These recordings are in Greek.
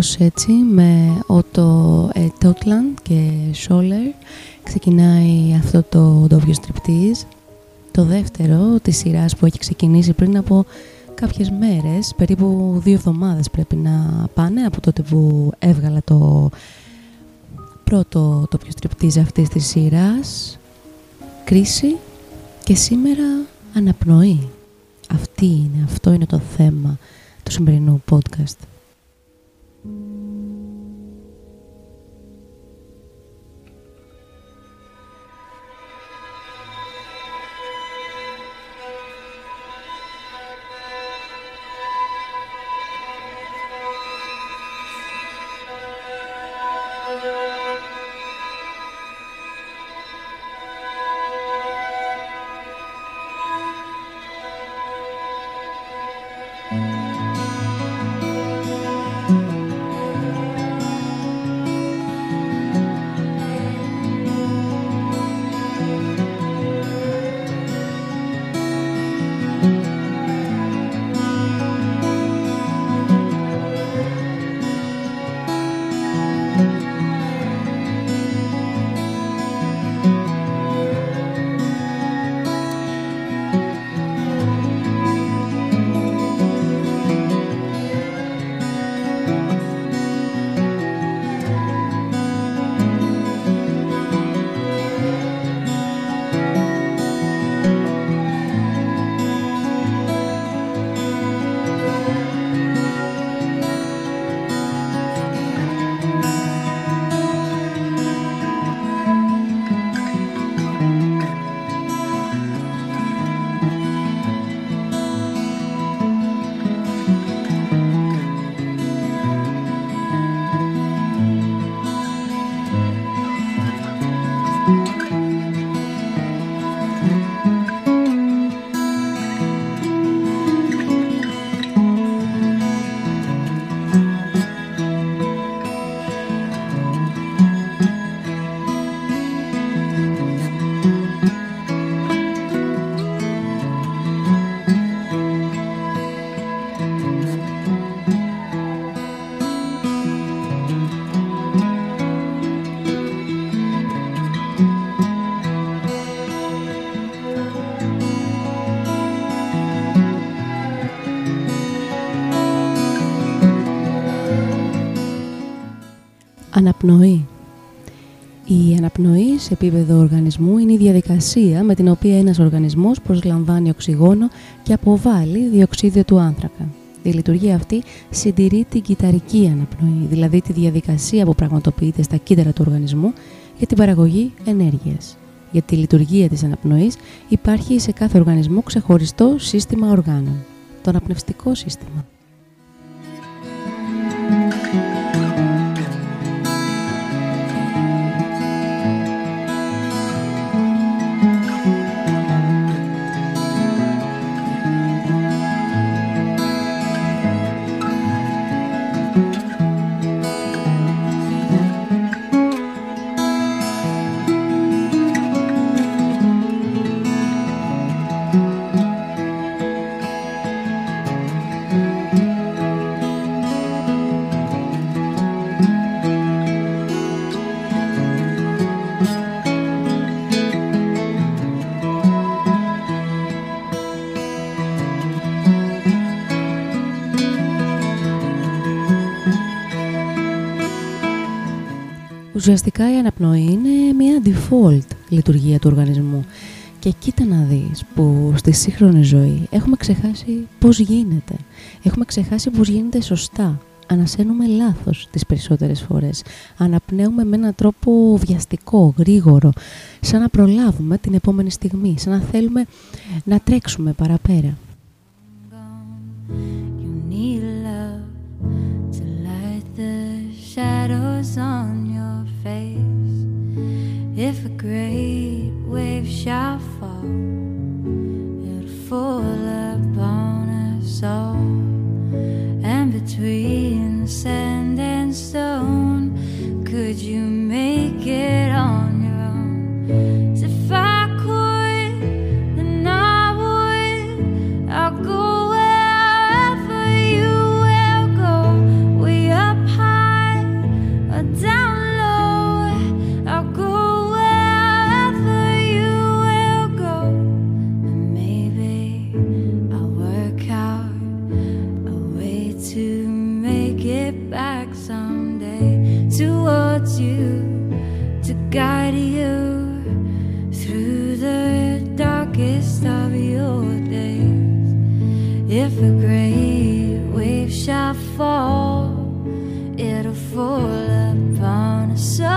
κάπως έτσι με Otto Totland και Scholler ξεκινάει αυτό το Doppio Striptease, το δεύτερο της σειράς που έχει ξεκινήσει πριν από κάποιες μέρες, περίπου 2 εβδομάδες πρέπει να πάνε από τότε που έβγαλα το πρώτο Doppio Striptease αυτής της σειράς, Κρίση, και σήμερα αναπνοή. Αυτό είναι το θέμα του σημερινού podcast. Αναπνοή. Η αναπνοή σε επίπεδο οργανισμού είναι η διαδικασία με την οποία ένας οργανισμός προσλαμβάνει οξυγόνο και αποβάλλει διοξίδιο του άνθρακα. Η λειτουργία αυτή συντηρεί την κυταρική αναπνοή, δηλαδή τη διαδικασία που πραγματοποιείται στα κύτταρα του οργανισμού για την παραγωγή ενέργειας. Για τη λειτουργία της αναπνοής υπάρχει σε κάθε οργανισμό ξεχωριστό σύστημα οργάνων, το αναπνευστικό σύστημα. Ουσιαστικά η αναπνοή είναι μια default λειτουργία του οργανισμού και κοίτα να δεις που στη σύγχρονη ζωή έχουμε ξεχάσει πώς γίνεται. Έχουμε ξεχάσει πώς γίνεται σωστά. Ανασαίνουμε λάθος τις περισσότερες φορές. Αναπνέουμε με έναν τρόπο βιαστικό, γρήγορο, σαν να προλάβουμε την επόμενη στιγμή, σαν να θέλουμε να τρέξουμε παραπέρα. If a great wave shall fall, it'll fall upon us all. And between sand and stone, could you make it on your own? 'Cause if I could, then I would. I'll go wherever you will go. Way up high. you, to guide you through the darkest of your days. If a great wave shall fall, it'll fall upon us so.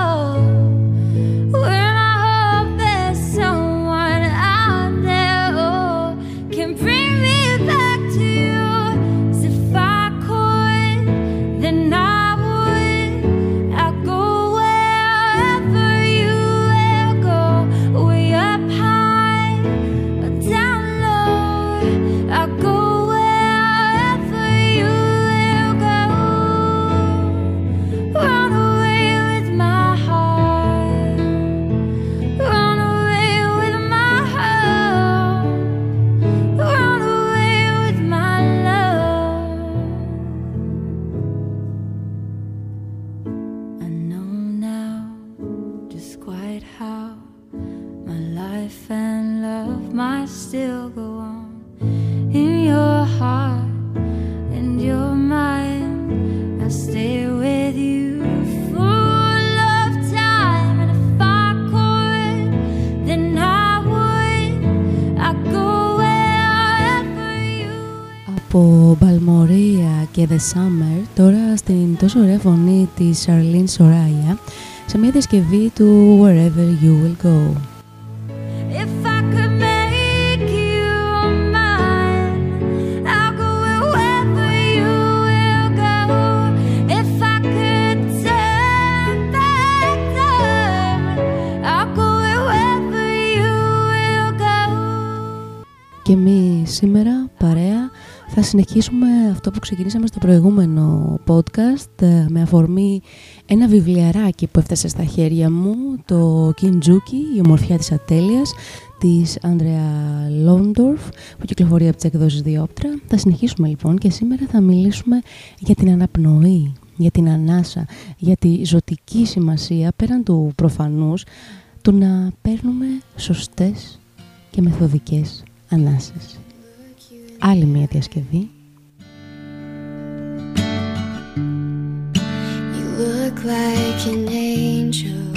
Από Balmorea και The Summer, τώρα στην τόσο ωραία φωνή της Charlene Soraia, σε μια διασκευή του Wherever You Will Go. Και εμείς σήμερα παρέα θα συνεχίσουμε αυτό που ξεκινήσαμε στο προηγούμενο podcast με αφορμή ένα βιβλιαράκι που έφτασε στα χέρια μου, το Kintsugi, η ομορφιά της ατέλειας, της Andrea Londorf, που κυκλοφορεί από τις εκδόσεις Διόπτρα. Θα συνεχίσουμε λοιπόν και σήμερα θα μιλήσουμε για την αναπνοή, για την ανάσα, για τη ζωτική σημασία πέραν του προφανούς του να παίρνουμε σωστές και μεθοδικές ανάσες. Άλλη μια διασκευή. You look like an angel.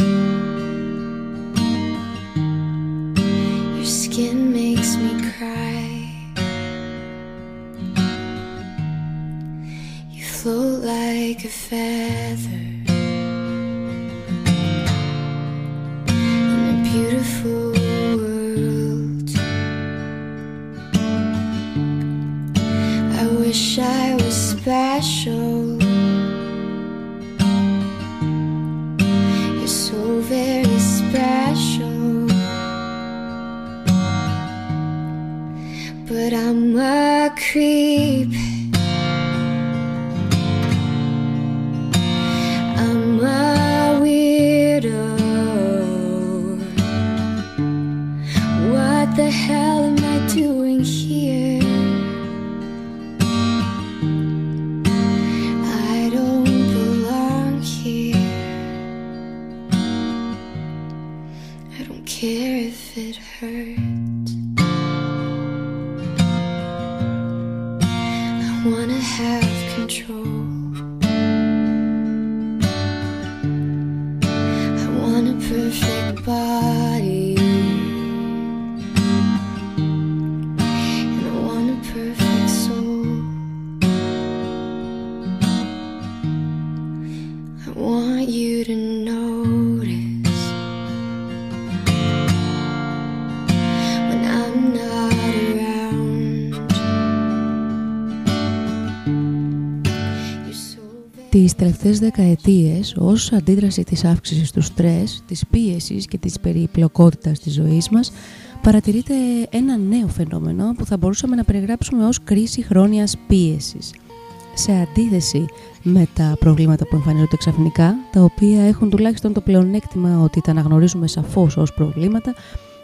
Your skin makes me cry. You float like a feather in a beautiful I wish I was special. You're so very special, but I'm a creep. I'm a weirdo. What the hell am I doing here? Care if it hurts. I wanna have control. I want a perfect body, and I want a perfect soul. I want you to know. Τις τελευταίες δεκαετίες, ως αντίδραση της αύξησης του στρες, της πίεσης και της περιπλοκότητας της ζωής μας, παρατηρείται ένα νέο φαινόμενο που θα μπορούσαμε να περιγράψουμε ως κρίση χρόνιας πίεσης. Σε αντίθεση με τα προβλήματα που εμφανίζονται ξαφνικά, τα οποία έχουν τουλάχιστον το πλεονέκτημα ότι τα αναγνωρίζουμε σαφώς ως προβλήματα,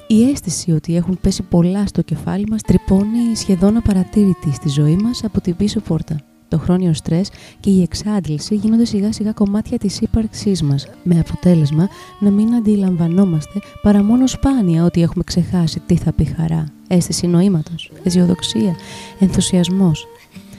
η αίσθηση ότι έχουν πέσει πολλά στο κεφάλι μας τρυπώνει σχεδόν απαρατήρητη στη ζωή μας από την πίσω πόρτα. Το χρόνιο στρες και η εξάντληση γίνονται σιγά σιγά κομμάτια της ύπαρξής μας, με αποτέλεσμα να μην αντιλαμβανόμαστε παρά μόνο σπάνια ότι έχουμε ξεχάσει τι θα πει χαρά, αίσθηση νοήματος, αισιοδοξία, ενθουσιασμός.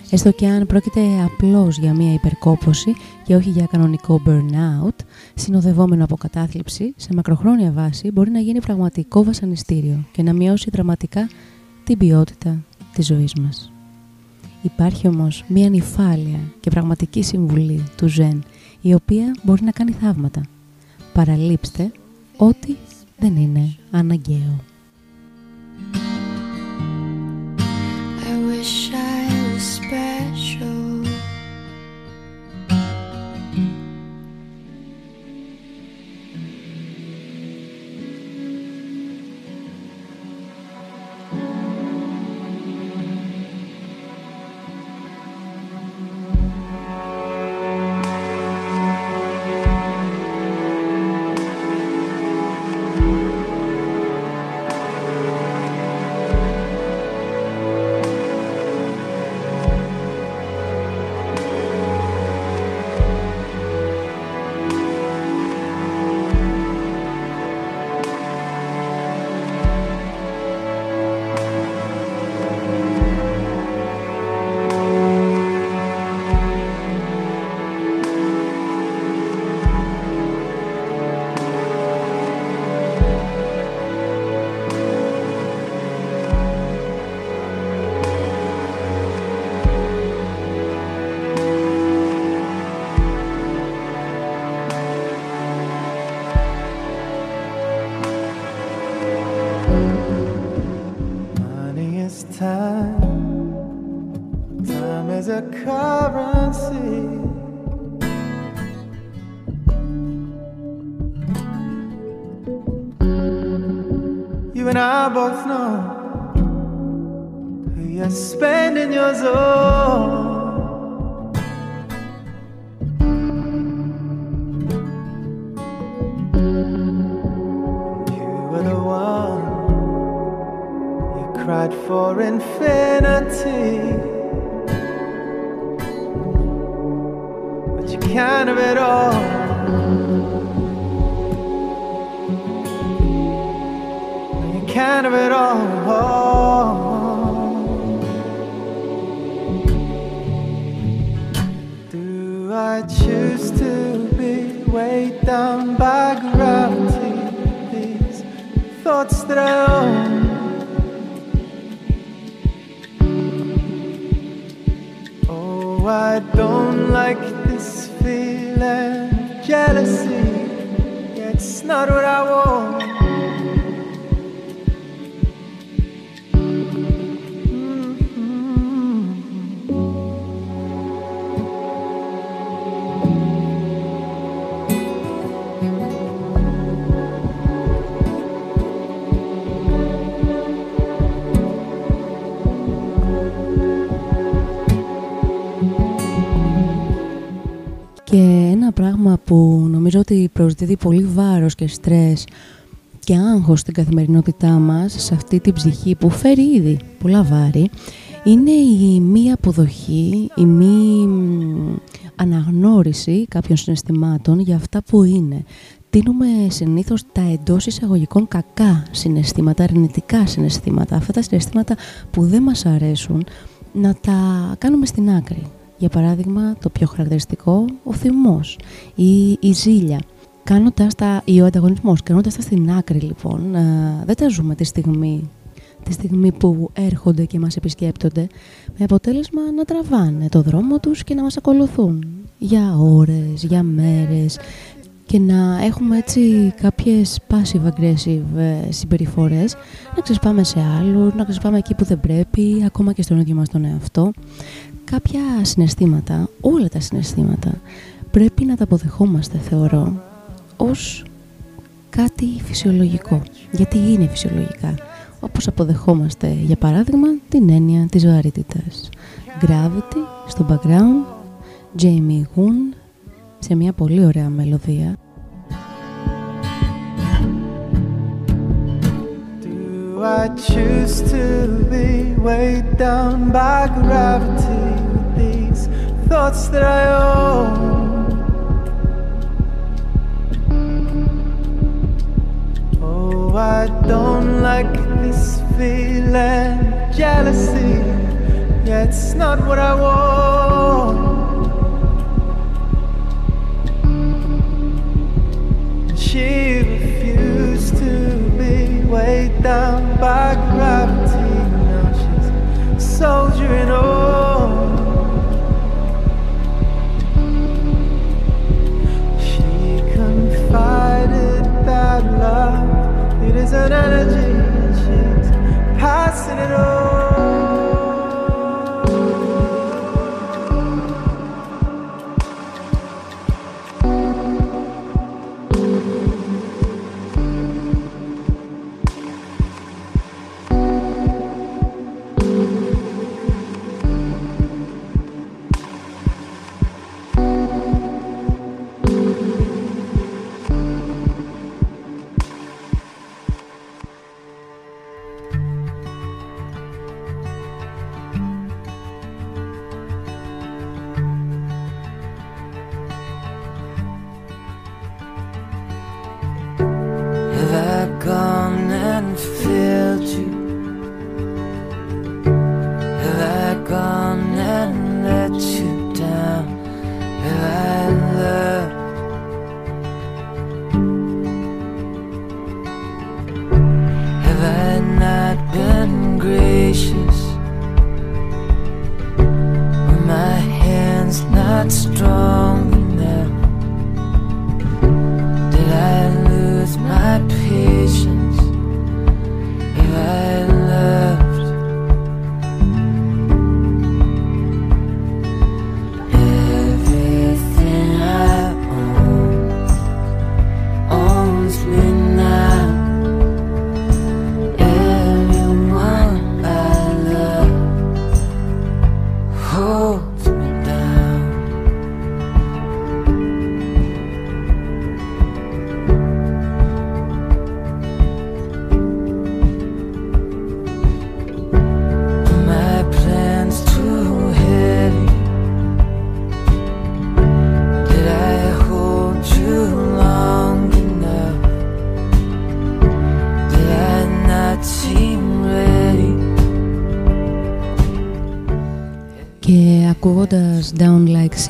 Έστω και αν πρόκειται απλώς για μια υπερκόπωση και και όχι για κανονικό burnout, συνοδευόμενο από κατάθλιψη, σε μακροχρόνια βάση μπορεί να γίνει πραγματικό βασανιστήριο και να μειώσει δραματικά την ποιότητα της ζωής μας. Υπάρχει όμως μία νυφάλια και πραγματική συμβουλή του Ζεν, η οποία μπορεί να κάνει θαύματα. Παραλείψτε ό,τι δεν είναι αναγκαίο. Που νομίζω ότι προσδίδει πολύ βάρος και στρες και άγχος στην καθημερινότητά μας, σε αυτή την ψυχή που φέρει ήδη πολλά βάρη, είναι η μη αποδοχή, η μη αναγνώριση κάποιων συναισθημάτων για αυτά που είναι. Τίνουμε συνήθως τα εντός εισαγωγικών κακά συναισθήματα, αρνητικά συναισθήματα, αυτά τα συναισθήματα που δεν μας αρέσουν, να τα κάνουμε στην άκρη. Για παράδειγμα, το πιο χαρακτηριστικό, ο θυμός ή η ζήλια. Κάνοντας τα, ή ο ανταγωνισμός, κάνοντας τα στην άκρη λοιπόν, δεν τα ζούμε τη στιγμή που έρχονται και μας επισκέπτονται, με αποτέλεσμα να τραβάνε το δρόμο τους και να μας ακολουθούν για ώρες, για μέρες και να έχουμε έτσι κάποιες passive-aggressive συμπεριφορές, να ξεσπάμε σε άλλους, να ξεσπάμε εκεί που δεν πρέπει, ακόμα και στον ίδιο μας τον εαυτό. Κάποια συναισθήματα, όλα τα συναισθήματα, πρέπει να τα αποδεχόμαστε, θεωρώ, ως κάτι φυσιολογικό. Γιατί είναι φυσιολογικά. Όπως αποδεχόμαστε, για παράδειγμα, την έννοια της βαρύτητας. Gravity, στο background, Jamie Woon, σε μια πολύ ωραία μελωδία. I choose to be weighed down by gravity with these thoughts that I own. Oh, I don't like this feeling, jealousy, yeah, it's not what I want. down by gravity. Now she's soldiering on. She confided that love, it is an energy, and she's passing it on.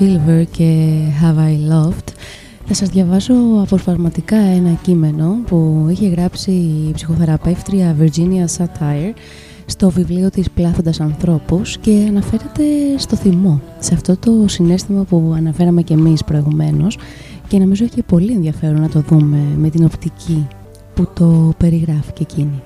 Silver και Have I Loved. Θα σας διαβάσω αποσπασματικά ένα κείμενο που είχε γράψει η ψυχοθεραπεύτρια Virginia Satir στο βιβλίο της Πλάθοντας Ανθρώπους και αναφέρεται στο θυμό, σε αυτό το συναίσθημα που αναφέραμε και εμείς προηγουμένως, και νομίζω έχει πολύ ενδιαφέρον να το δούμε με την οπτική που το περιγράφει και εκείνη.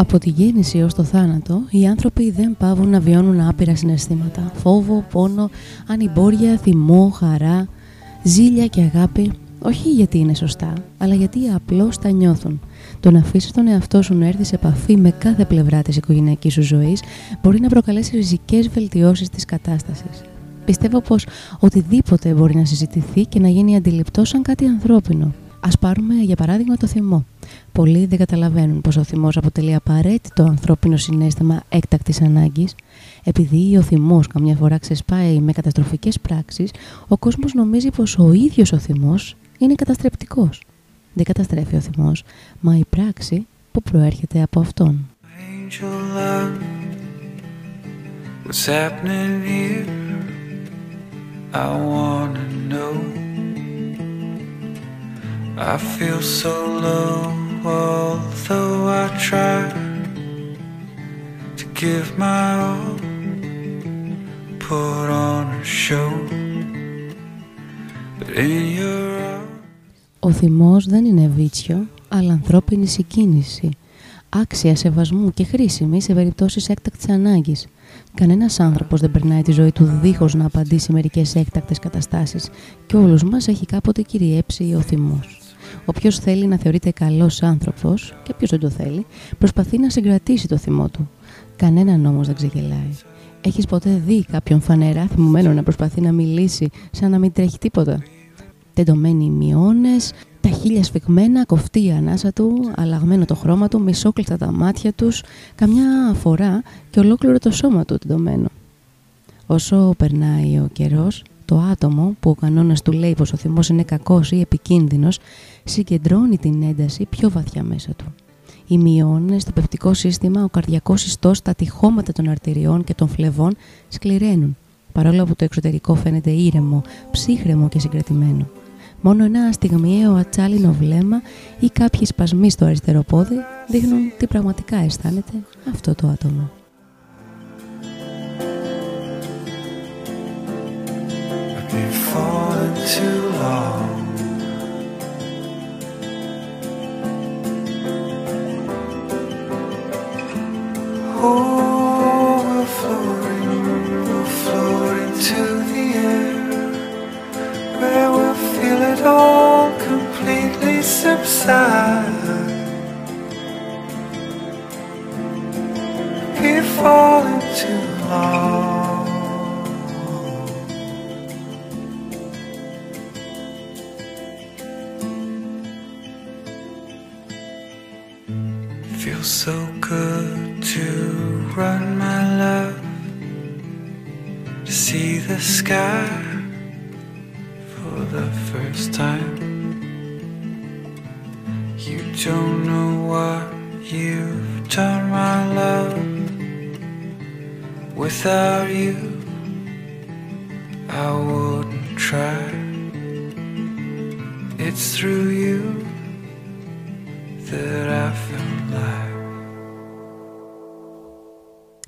Από τη γέννηση ως το θάνατο, οι άνθρωποι δεν παύουν να βιώνουν άπειρα συναισθήματα. Φόβο, πόνο, ανυμπόρια, θυμό, χαρά, ζήλια και αγάπη. Όχι γιατί είναι σωστά, αλλά γιατί απλώς τα νιώθουν. Το να αφήσεις τον εαυτό σου να έρθει σε επαφή με κάθε πλευρά της οικογενειακής σου ζωής μπορεί να προκαλέσει ριζικές βελτιώσεις της κατάστασης. Πιστεύω πως οτιδήποτε μπορεί να συζητηθεί και να γίνει αντιληπτό σαν κάτι ανθρώπινο. Ας πάρουμε για παράδειγμα το θυμό. Πολλοί δεν καταλαβαίνουν πως ο θυμός αποτελεί απαραίτητο ανθρώπινο συναίσθημα έκτακτης ανάγκης. Επειδή ο θυμός καμιά φορά ξεσπάει με καταστροφικές πράξεις, ο κόσμος νομίζει πως ο ίδιος ο θυμός είναι καταστρεπτικός. Δεν καταστρέφει ο θυμός, μα η πράξη που προέρχεται από αυτόν. I feel so low, although I try to give my all, put on a show, but in your eyes. Ο θυμός δεν είναι βίτσιο, αλλά ανθρώπινη συγκίνηση, άξια σεβασμού και χρήσιμη σε περιπτώσεις έκτακτης ανάγκης. Κανένας άνθρωπος δεν περνάει τη ζωή του δίχως να απαντήσει μερικές έκτακτες καταστάσεις και όλους μας έχει κάποτε κυριέψει ο θυμός. Όποιος θέλει να θεωρείται καλός άνθρωπος, και ποιος δεν το θέλει, προσπαθεί να συγκρατήσει το θυμό του. Κανέναν όμως δεν ξεγελάει. Έχεις ποτέ δει κάποιον φανερά θυμωμένο να προσπαθεί να μιλήσει σαν να μην τρέχει τίποτα? Τεντωμένοι οι μειώνες, τα χείλια σφιγμένα, κοφτεί η ανάσα του, αλλαγμένο το χρώμα του, μισόκλειτα τα μάτια τους, καμιά φορά και ολόκληρο το σώμα του τεντωμένο. Όσο περνάει ο καιρός, το άτομο που ο κανόνας του λέει πως ο θυμός είναι κακός ή επικίνδυνος συγκεντρώνει την ένταση πιο βαθιά μέσα του. Οι μυώνες, το πεπτικό σύστημα, ο καρδιακός ιστός, τα τυχώματα των αρτηριών και των φλεβών σκληραίνουν, παρόλο που το εξωτερικό φαίνεται ήρεμο, ψύχρεμο και συγκρατημένο. Μόνο ένα στιγμιαίο ατσάλινο βλέμμα ή κάποιοι σπασμοί στο αριστερό πόδι δείχνουν τι πραγματικά αισθάνεται αυτό το άτομο.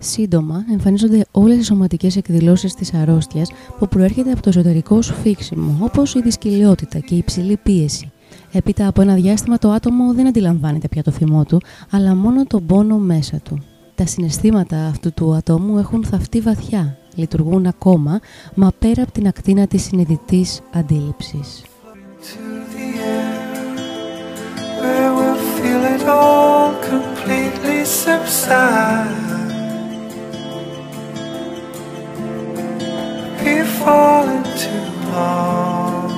Σύντομα, εμφανίζονται όλες οι σωματικές εκδηλώσεις της αρρώστιας που προέρχεται από το εσωτερικό σου φύξιμο, όπως η δυσκολιότητα και η υψηλή πίεση. Έπειτα από ένα διάστημα το άτομο δεν αντιλαμβάνεται πια το θυμό του, αλλά μόνο τον πόνο μέσα του. Τα συναισθήματα αυτού του ατόμου έχουν θαυτεί βαθιά, λειτουργούν ακόμα, μα πέρα από την ακτίνα της συνειδητής αντίληψης. Falling too long.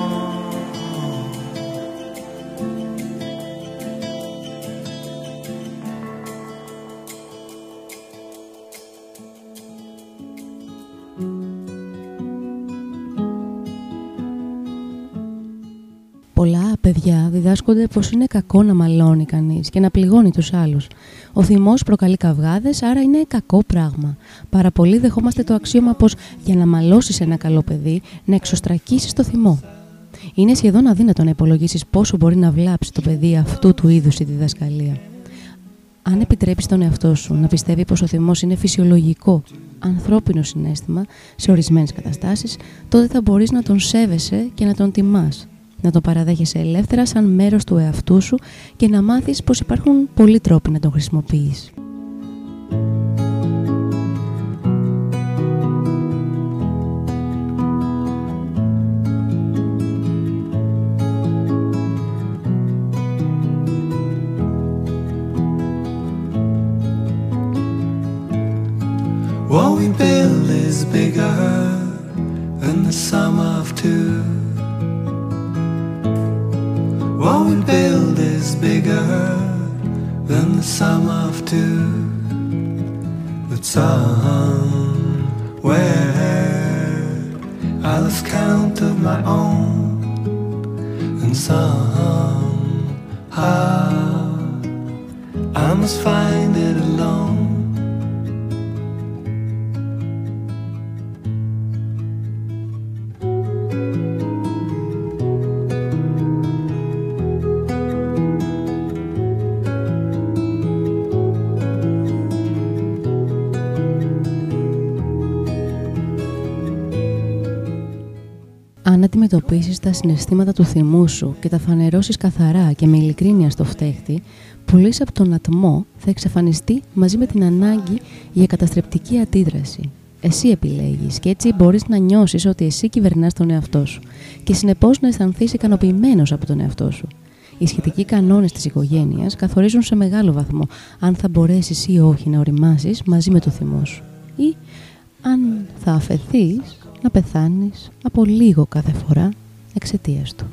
Πολλά παιδιά διδάσκονται πως είναι κακό να μαλώνει κανείς και να πληγώνει τους άλλους. Ο θυμός προκαλεί καυγάδες, άρα είναι κακό πράγμα. Πάρα πολύ δεχόμαστε το αξίωμα πως για να μαλώσεις ένα καλό παιδί, να εξωστρακίσεις το θυμό. Είναι σχεδόν αδύνατο να υπολογίσεις πόσο μπορεί να βλάψει το παιδί αυτού του είδους η διδασκαλία. Αν επιτρέπεις τον εαυτό σου να πιστεύει πως ο θυμός είναι φυσιολογικό, ανθρώπινο συναίσθημα σε ορισμένες καταστάσεις, τότε θα μπορείς να τον σέβεσαι και να τον τιμάς. Να το παραδέχεσαι ελεύθερα σαν μέρος του εαυτού σου και να μάθεις πως υπάρχουν πολλοί τρόποι να τον χρησιμοποιείς. What we build is bigger than the sum of two. What we build is bigger than the sum of two. But somewhere I lost count of my own, and somehow I must find it alone. Αντιμετωπίσεις τα συναισθήματα του θυμού σου και τα φανερώσεις καθαρά και με ειλικρίνεια στο φταίχτη, πουλής από τον ατμό θα εξαφανιστεί μαζί με την ανάγκη για καταστρεπτική αντίδραση. Εσύ επιλέγεις και έτσι μπορείς να νιώσεις ότι εσύ κυβερνάς τον εαυτό σου και συνεπώς να αισθανθείς ικανοποιημένος από τον εαυτό σου. Οι σχετικοί κανόνες της οικογένειας καθορίζουν σε μεγάλο βαθμό αν θα μπορέσεις ή όχι να οριμάσεις μαζί με το θυμό σου ή αν θα αφαιθείς να πεθάνεις από λίγο κάθε φορά εξαιτίας του.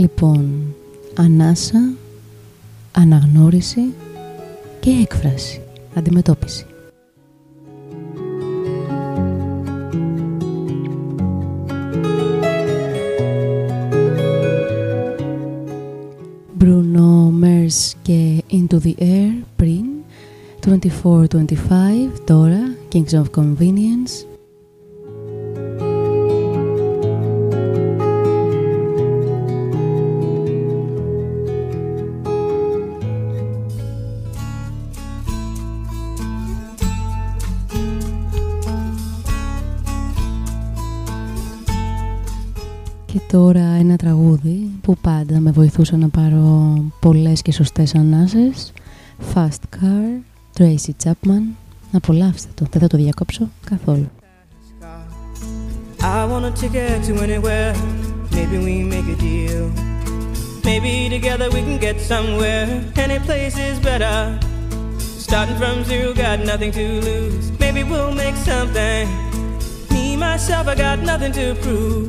λοιπόν ανάσα, αναγνώριση και έκφραση, αντιμετώπιση. Και Into the Air πριν 24-25, τώρα Kings of Convenience. Και τώρα ένα τραγούδι που πάντα με βοηθούσε να πάρω πολλές και σωστές ανάσες. Fast Car, Tracy Chapman. Απολαύστε το, δεν θα το διακόψω καθόλου. I want a ticket to anywhere. Maybe we make a deal. Maybe together we can get somewhere. Any place is better. Starting from zero, got nothing to lose. Maybe we'll make something. Me, myself, I got nothing to prove.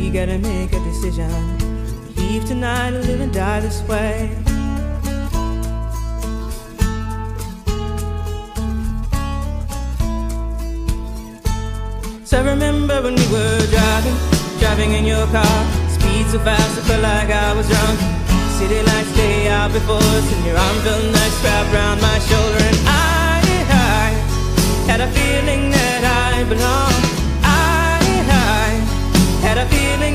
We gotta make a decision. Leave tonight or live and die this way. So I remember when we were driving in your car. Speed so fast I felt like I was drunk. City lights day out before us, and your arm felt nice wrapped around my shoulder. And I had a feeling that I belonged. Had a feeling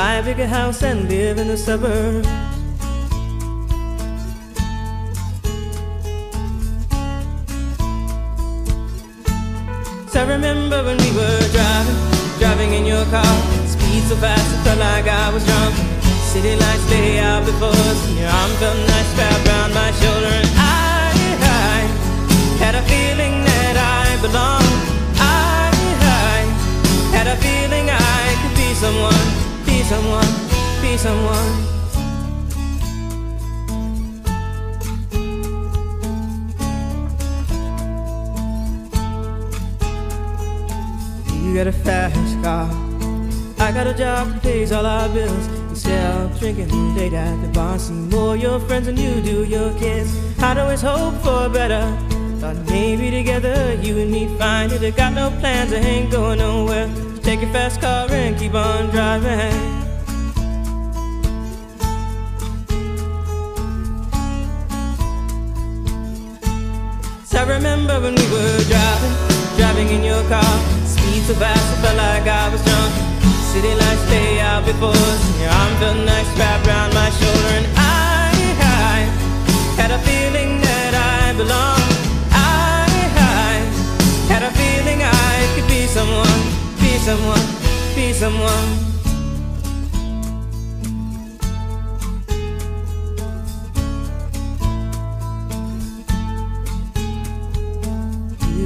Buy a bigger house and live in the suburbs. So I remember when we were driving in your car. Speed so fast it felt like I was drunk. City lights lay out before us, and your arm felt nice wrapped around my shoulder. And I had a feeling that I belonged. Had a feeling I could be someone, be someone, be someone. You got a fast car. I got a job that pays all our bills. Instead of drinking late at the bar, see more your friends than you do your kids. I'd always hope for better. Thought maybe together you and me find it. I got no plans, I ain't going nowhere. Take your fast car and keep on driving. So I remember when we were driving in your car. Speed so fast, I felt like I was drunk. City lights lay out before us, and your arm felt nice wrapped around my shoulder. And I had a feeling that I belonged. Had a feeling I could be someone, be someone, be someone. You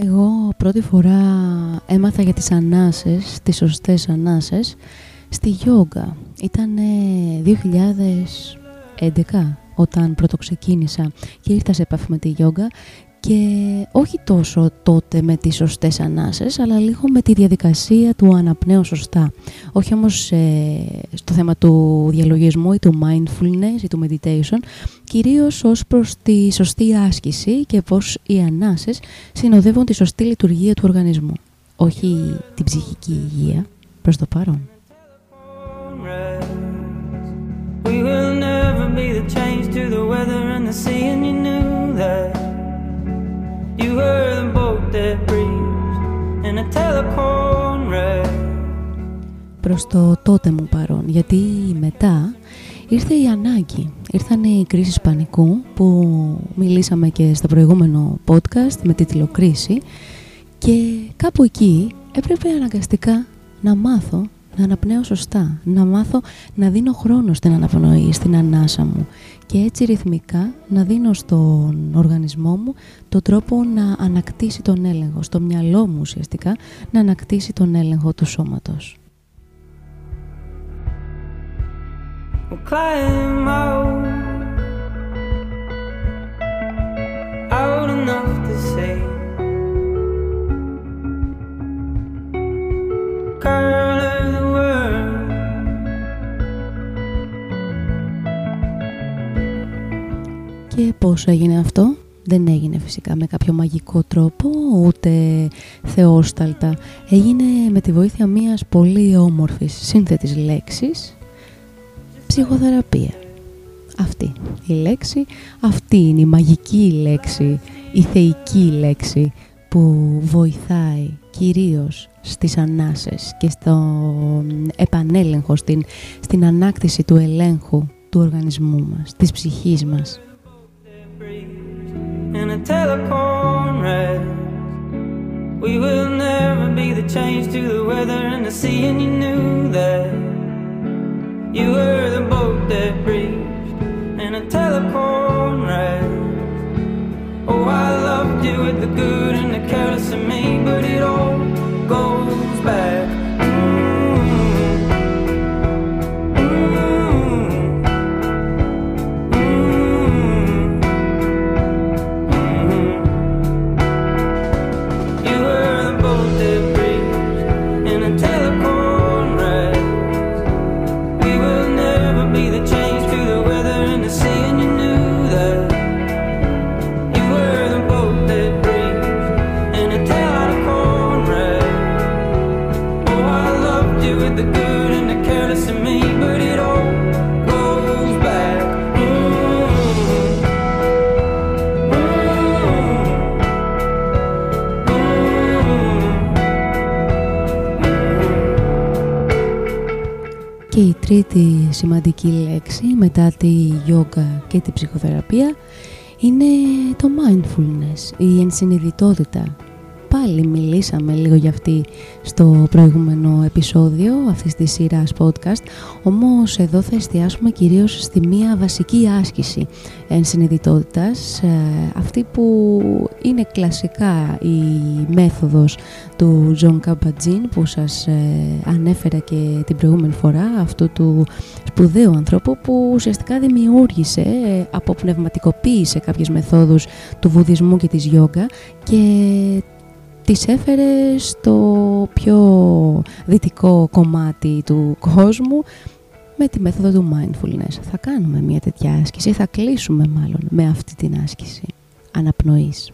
Εγώ πρώτη φορά έμαθα για τις ανάσες, τις σωστές ανάσες, στη γιόγκα. Ήτανε 2011 όταν πρωτοξεκίνησα και ήρθα σε επαφή με τη γιόγκα και όχι τόσο τότε με τις σωστές ανάσες, αλλά λίγο με τη διαδικασία του αναπνέω σωστά. Όχι όμως στο θέμα του διαλογισμού ή του mindfulness ή του meditation, κυρίως ως προς τη σωστή άσκηση και πώς οι ανάσες συνοδεύουν τη σωστή λειτουργία του οργανισμού. Όχι την ψυχική υγεία προς το παρόν. You were the boat that breathes in a telephone red. Προς το τότε μου παρόν, γιατί μετά ήρθε η ανάγκη. Ήρθαν οι κρίσεις πανικού που μιλήσαμε και στο προηγούμενο podcast με τίτλο «Κρίση» και κάπου εκεί έπρεπε αναγκαστικά να μάθω να αναπνέω σωστά, να μάθω να δίνω χρόνο στην αναπνοή, στην ανάσα μου και έτσι ρυθμικά να δίνω στον οργανισμό μου τον τρόπο να ανακτήσει τον έλεγχο, στο μυαλό μου ουσιαστικά να ανακτήσει τον έλεγχο του σώματος. Και πώς έγινε αυτό? Δεν έγινε φυσικά με κάποιο μαγικό τρόπο, ούτε θεόσταλτα. Έγινε με τη βοήθεια μιας πολύ όμορφης σύνθετης λέξης, ψυχοθεραπεία. Αυτή η λέξη, αυτή είναι η μαγική λέξη, η θεϊκή λέξη που βοηθάει κυρίως στις ανάσες και στον επανέλεγχο, στην ανάκτηση του ελέγχου του οργανισμού μας, της ψυχής μας. In a telephone red, we will never be the change to the weather and the sea, and you knew that. You were the boat that breathed in a telephone red. Oh, I loved you with the good and the careless of me, but it all goes back. τρίτη σημαντική λέξη μετά τη yoga και τη ψυχοθεραπεία είναι το mindfulness, η ενσυνειδητότητα. Πάλι μιλήσαμε λίγο για αυτή στο προηγούμενο επεισόδιο αυτής της σειράς podcast, όμως εδώ θα εστιάσουμε κυρίως στη μία βασική άσκηση ενσυνειδητότητας, αυτή που είναι κλασικά η μέθοδος του Jon Kabat-Zinn που σας ανέφερα και την προηγούμενη φορά, αυτού του σπουδαίου ανθρώπου που ουσιαστικά δημιούργησε, αποπνευματικοποίησε κάποιες μεθόδους του βουδισμού και της γιόγκα και τις έφερε στο πιο δυτικό κομμάτι του κόσμου με τη μέθοδο του mindfulness. Θα κάνουμε μια τέτοια άσκηση, θα κλείσουμε μάλλον με αυτή την άσκηση αναπνοής.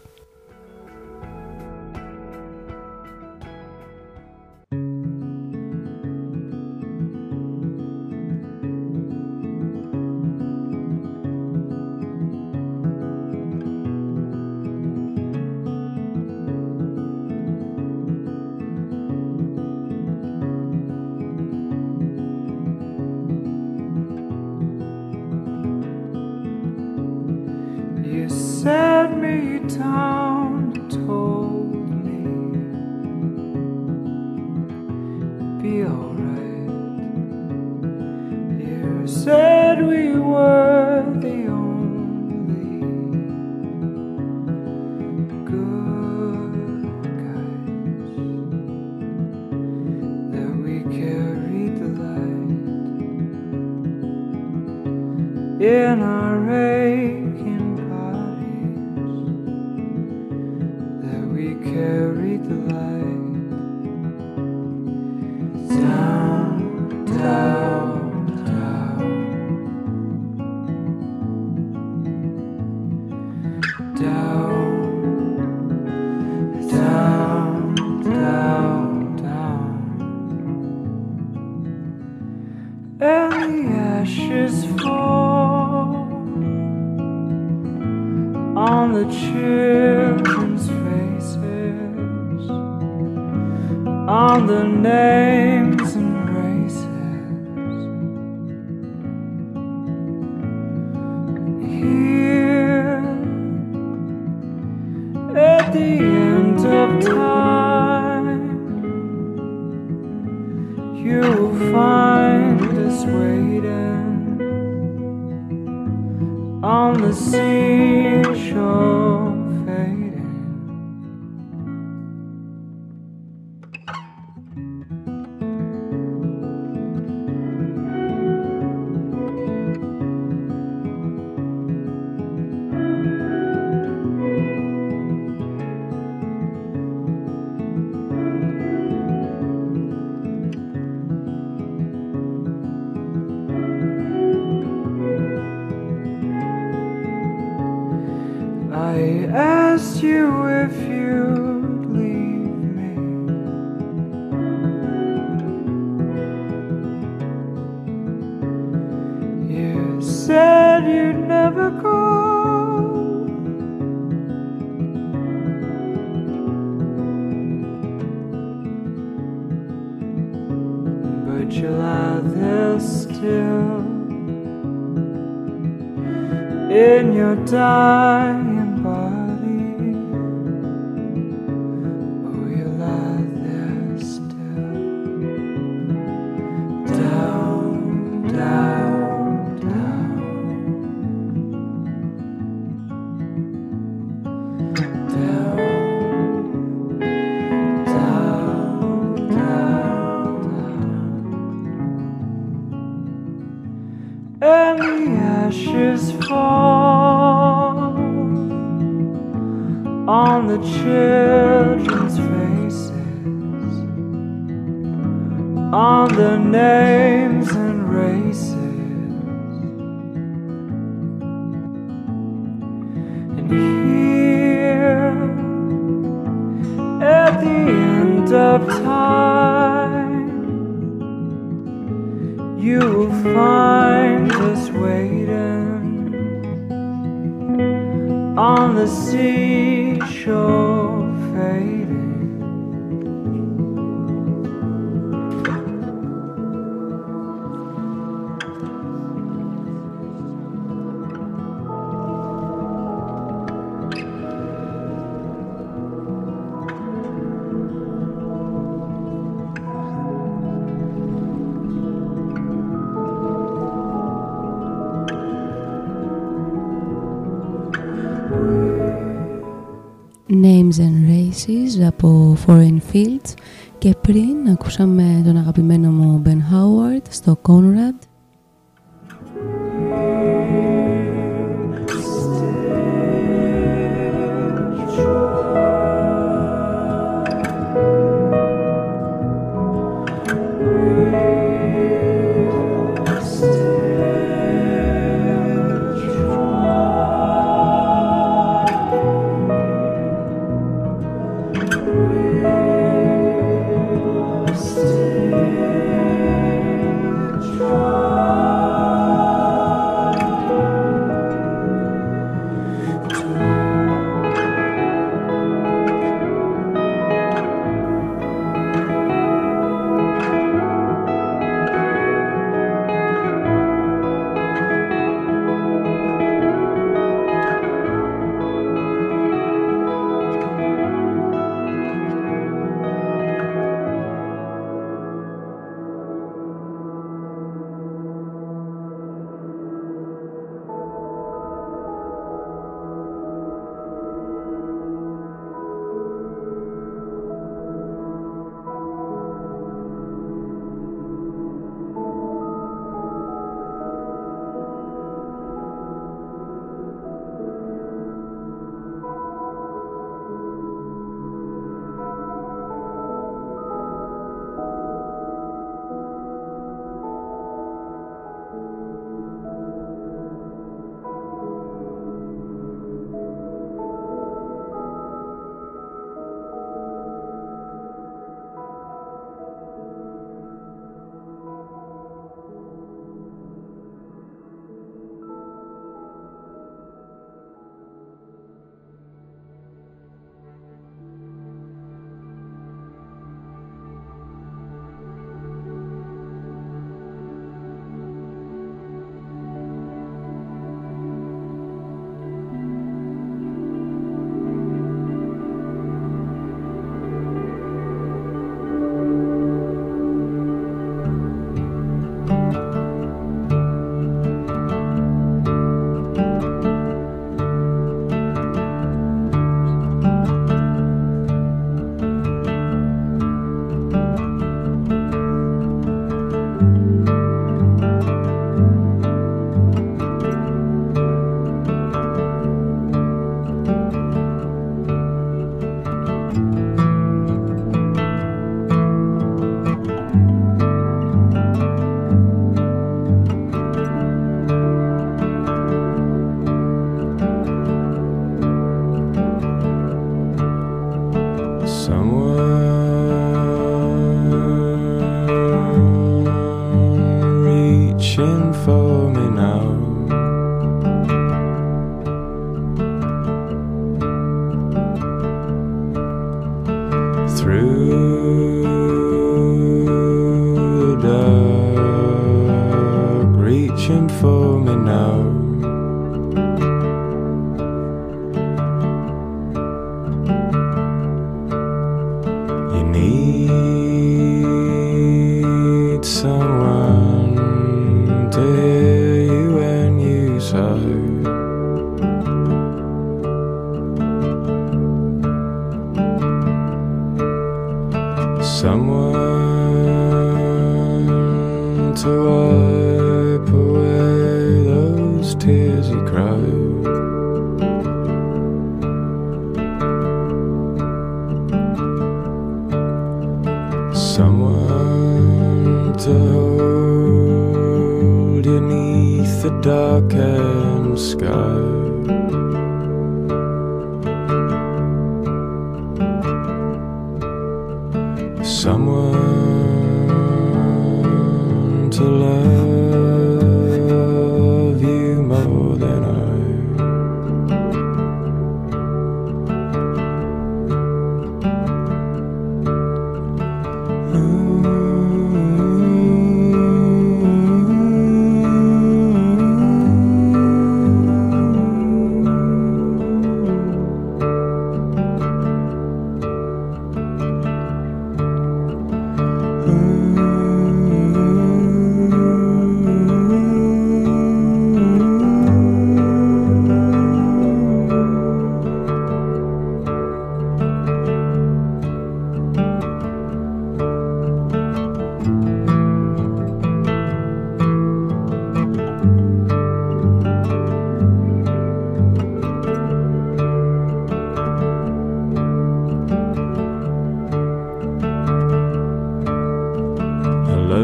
Names and Races από Foreign Fields και πριν ακούσαμε τον αγαπημένο μου Ben Howard στο Conrad.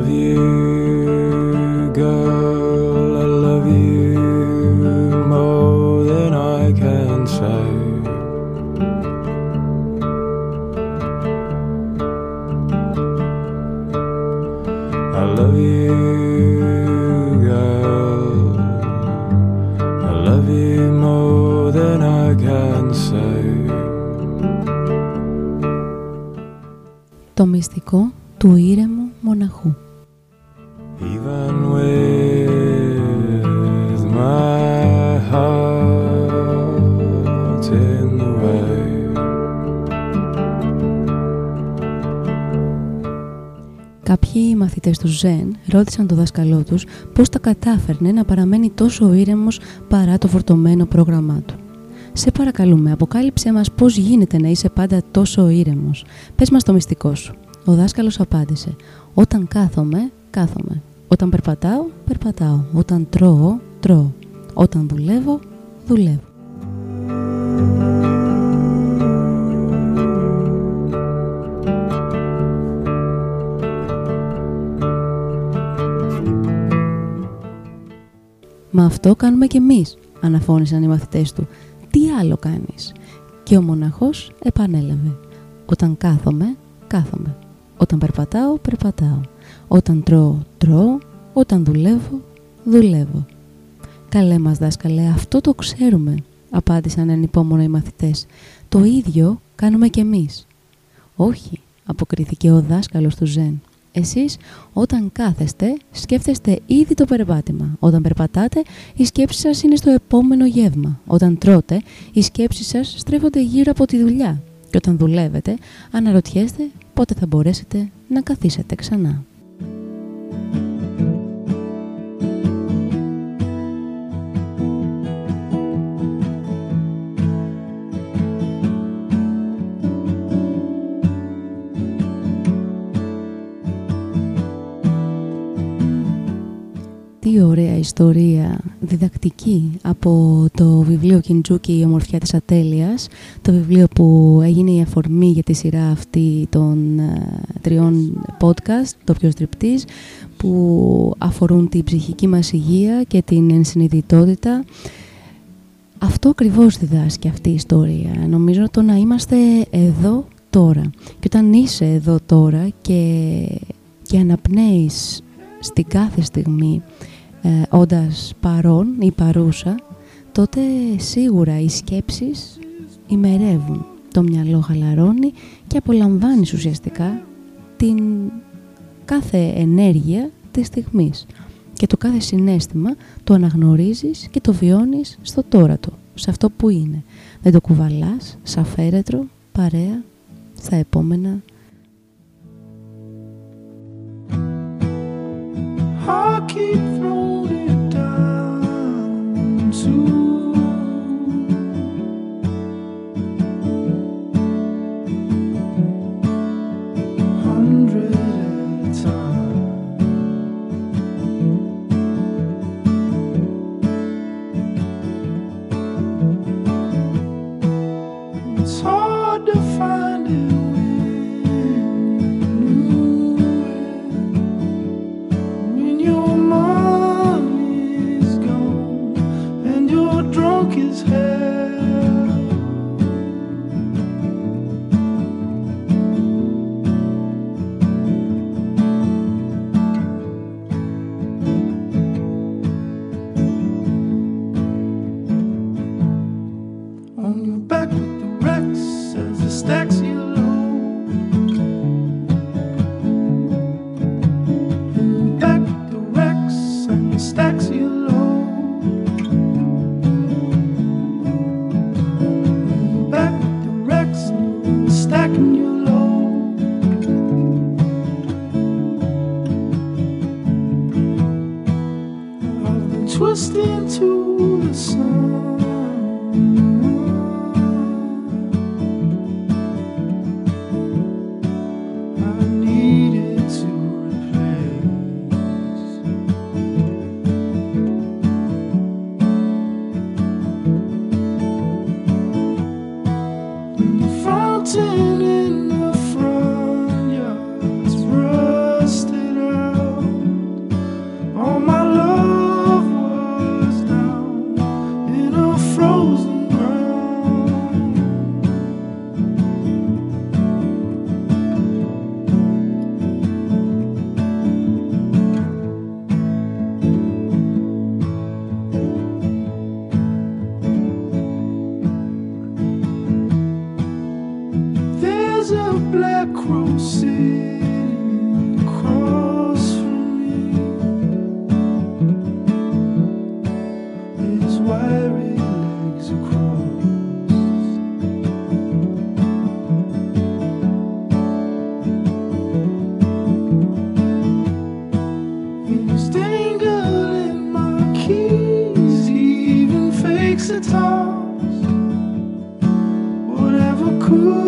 love you, girl, I love you more than I can say. I love you. Το μυστικό του ήρεμου μοναχού. Κάποιοι μαθητές του Ζεν ρώτησαν τον δάσκαλό τους πώς τα κατάφερνε να παραμένει τόσο ήρεμος παρά το φορτωμένο πρόγραμμά του. «Σε παρακαλούμε, αποκάλυψέ μας πώς γίνεται να είσαι πάντα τόσο ήρεμος. Πες μας το μυστικό σου». Ο δάσκαλος απάντησε «Όταν κάθομαι, κάθομαι. Όταν περπατάω, περπατάω. Όταν τρώω, τρώω. Όταν δουλεύω, δουλεύω». «Μα αυτό κάνουμε κι εμείς», αναφώνησαν οι μαθητές του. «Τι άλλο κάνεις?» Και ο μοναχός επανέλαβε. «Όταν κάθομαι, κάθομαι. Όταν περπατάω, περπατάω. Όταν τρώω, τρώω. Όταν δουλεύω, δουλεύω». «Καλέ μας δάσκαλε, αυτό το ξέρουμε», απάντησαν ανυπόμονα οι μαθητές. «Το ίδιο κάνουμε κι εμείς». «Όχι», αποκρίθηκε ο δάσκαλος του Ζεν. «Εσείς όταν κάθεστε, σκέφτεστε ήδη το περπάτημα. Όταν περπατάτε, η σκέψη σας είναι στο επόμενο γεύμα. Όταν τρώτε, οι σκέψεις σας στρέφονται γύρω από τη δουλειά. Και όταν δουλεύετε, αναρωτιέστε πότε θα μπορέσετε να καθίσετε ξανά». Τι ωραία ιστορία διδακτική από το βιβλίο Κιντζούκι «Η ομορφιά της ατέλειας», το βιβλίο που έγινε η αφορμή για τη σειρά αυτή των τριών podcast, το Doppio Striptease, που αφορούν την ψυχική μας υγεία και την ενσυνειδητότητα. Αυτό ακριβώς διδάσκει αυτή η ιστορία. Νομίζω το να είμαστε εδώ τώρα. Και όταν είσαι εδώ τώρα και αναπνέεις στην κάθε στιγμή όντας παρόν ή παρούσα, τότε σίγουρα οι σκέψεις ημερεύουν, το μυαλό χαλαρώνει και απολαμβάνεις ουσιαστικά την κάθε ενέργεια της στιγμής και το κάθε συναίσθημα το αναγνωρίζεις και το βιώνεις στο τώρα του, σε αυτό που είναι. Δεν το κουβαλάς σαν φέρετρο παρέα στα επόμενα. I keep throwing it down to 100 at a time. It's hard to find it. Fountain in the front yard's rusted out. There's a black crow sitting across from me. His wiry legs are crossed. He's dangling my keys. He even fakes a toss. Whatever could.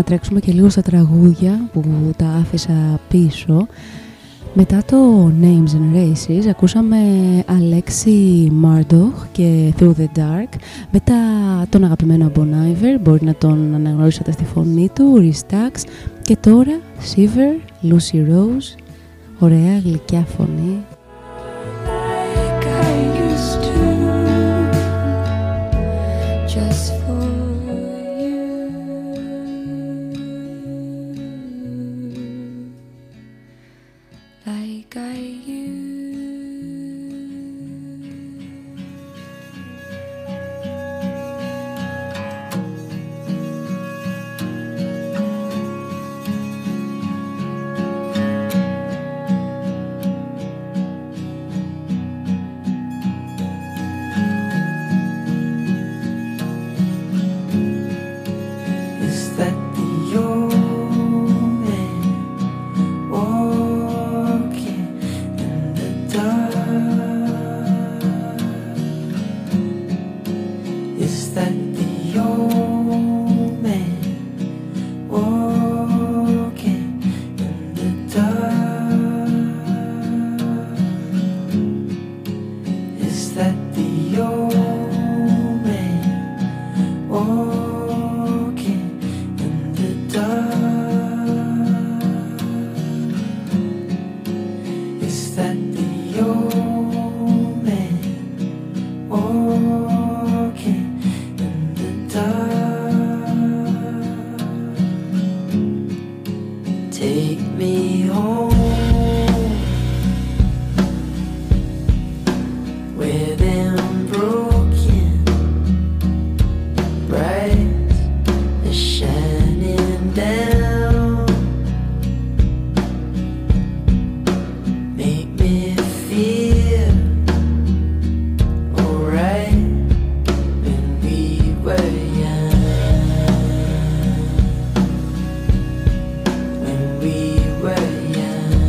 να τρέξουμε και λίγο στα τραγούδια που τα άφησα πίσω. Μετά το Names and Races ακούσαμε Alexis Murdoch και Through the Dark. Μετά τον αγαπημένο Bon Iver, μπορεί να τον αναγνωρίσατε στη φωνή του, Restax. Και τώρα Shiver, Lucy Rose, ωραία γλυκιά φωνή. We were young.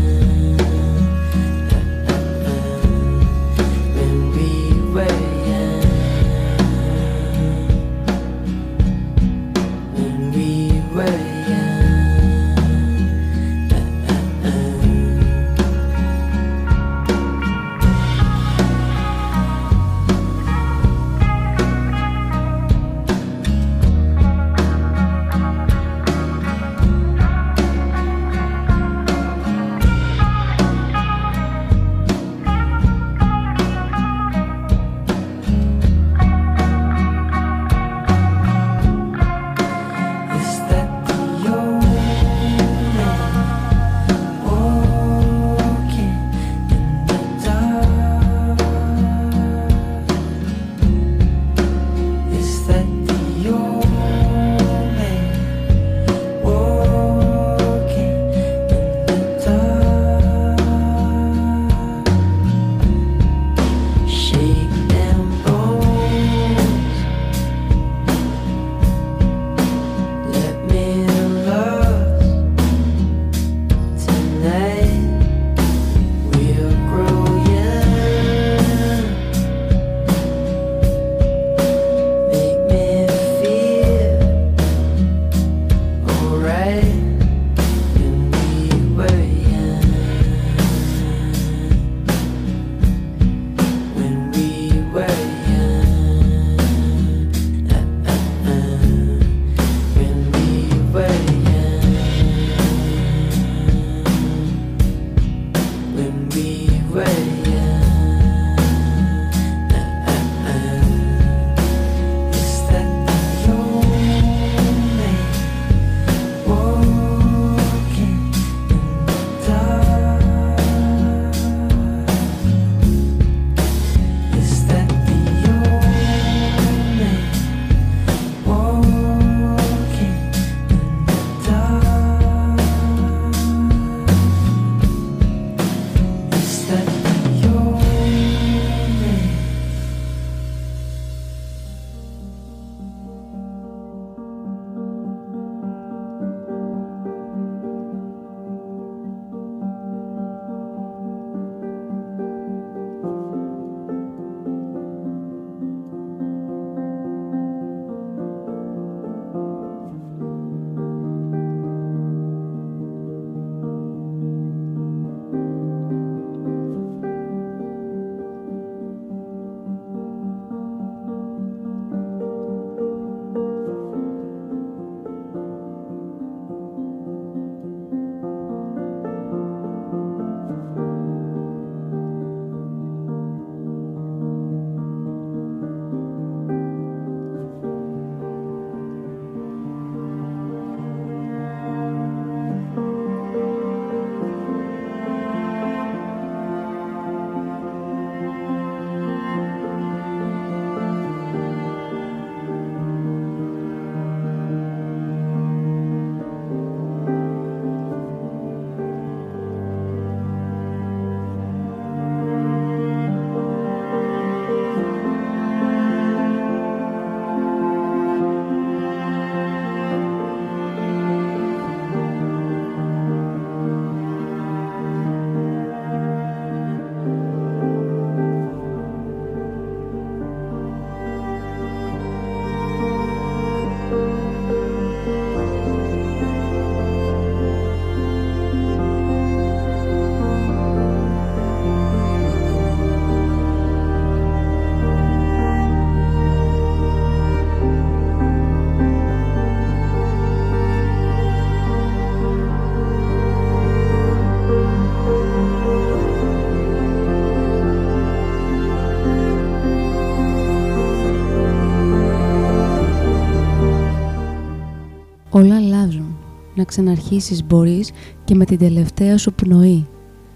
Όλα αλλάζουν. Να ξαναρχίσεις μπορείς και με την τελευταία σου πνοή.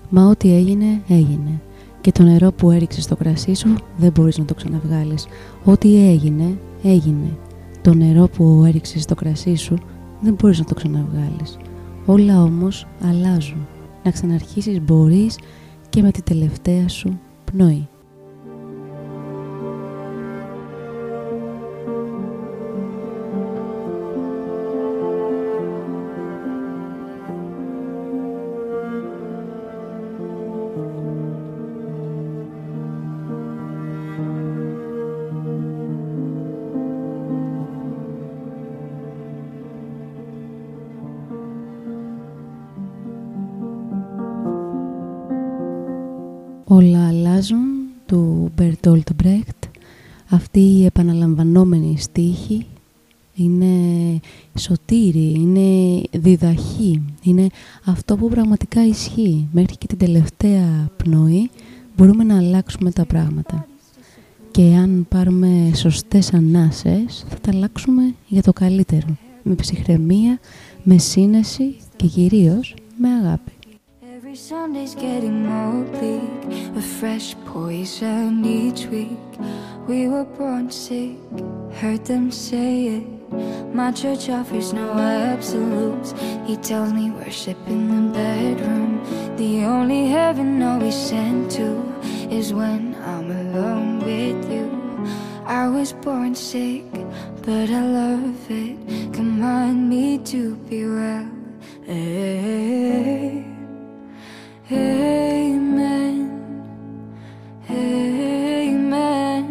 Μα ό,τι έγινε, έγινε. Και το νερό που έριξες στο κρασί σου δεν μπορείς να το ξαναβγάλεις. Ό,τι έγινε, έγινε. Το νερό που έριξες στο κρασί σου δεν μπορείς να το ξαναβγάλεις. Όλα όμως αλλάζουν. Να ξαναρχίσεις μπορείς και με την τελευταία σου πνοή. Όλα αλλάζουν, του Bertolt Brecht. Αυτή η επαναλαμβανόμενη στίχη είναι σωτήρη, είναι διδαχή, είναι αυτό που πραγματικά ισχύει. Μέχρι και την τελευταία πνοή μπορούμε να αλλάξουμε τα πράγματα. Και αν πάρουμε σωστές ανάσες θα τα αλλάξουμε για το καλύτερο. Με ψυχραιμία, με σύνεση και κυρίως με αγάπη. Sunday's getting more bleak, a fresh poison each week. We were born sick, heard them say it. My church offers no absolutes. He tells me worship in the bedroom. The only heaven I'll be sent to is when I'm alone with you. I was born sick, but I love it. Command me to be well. Hey. Amen, amen,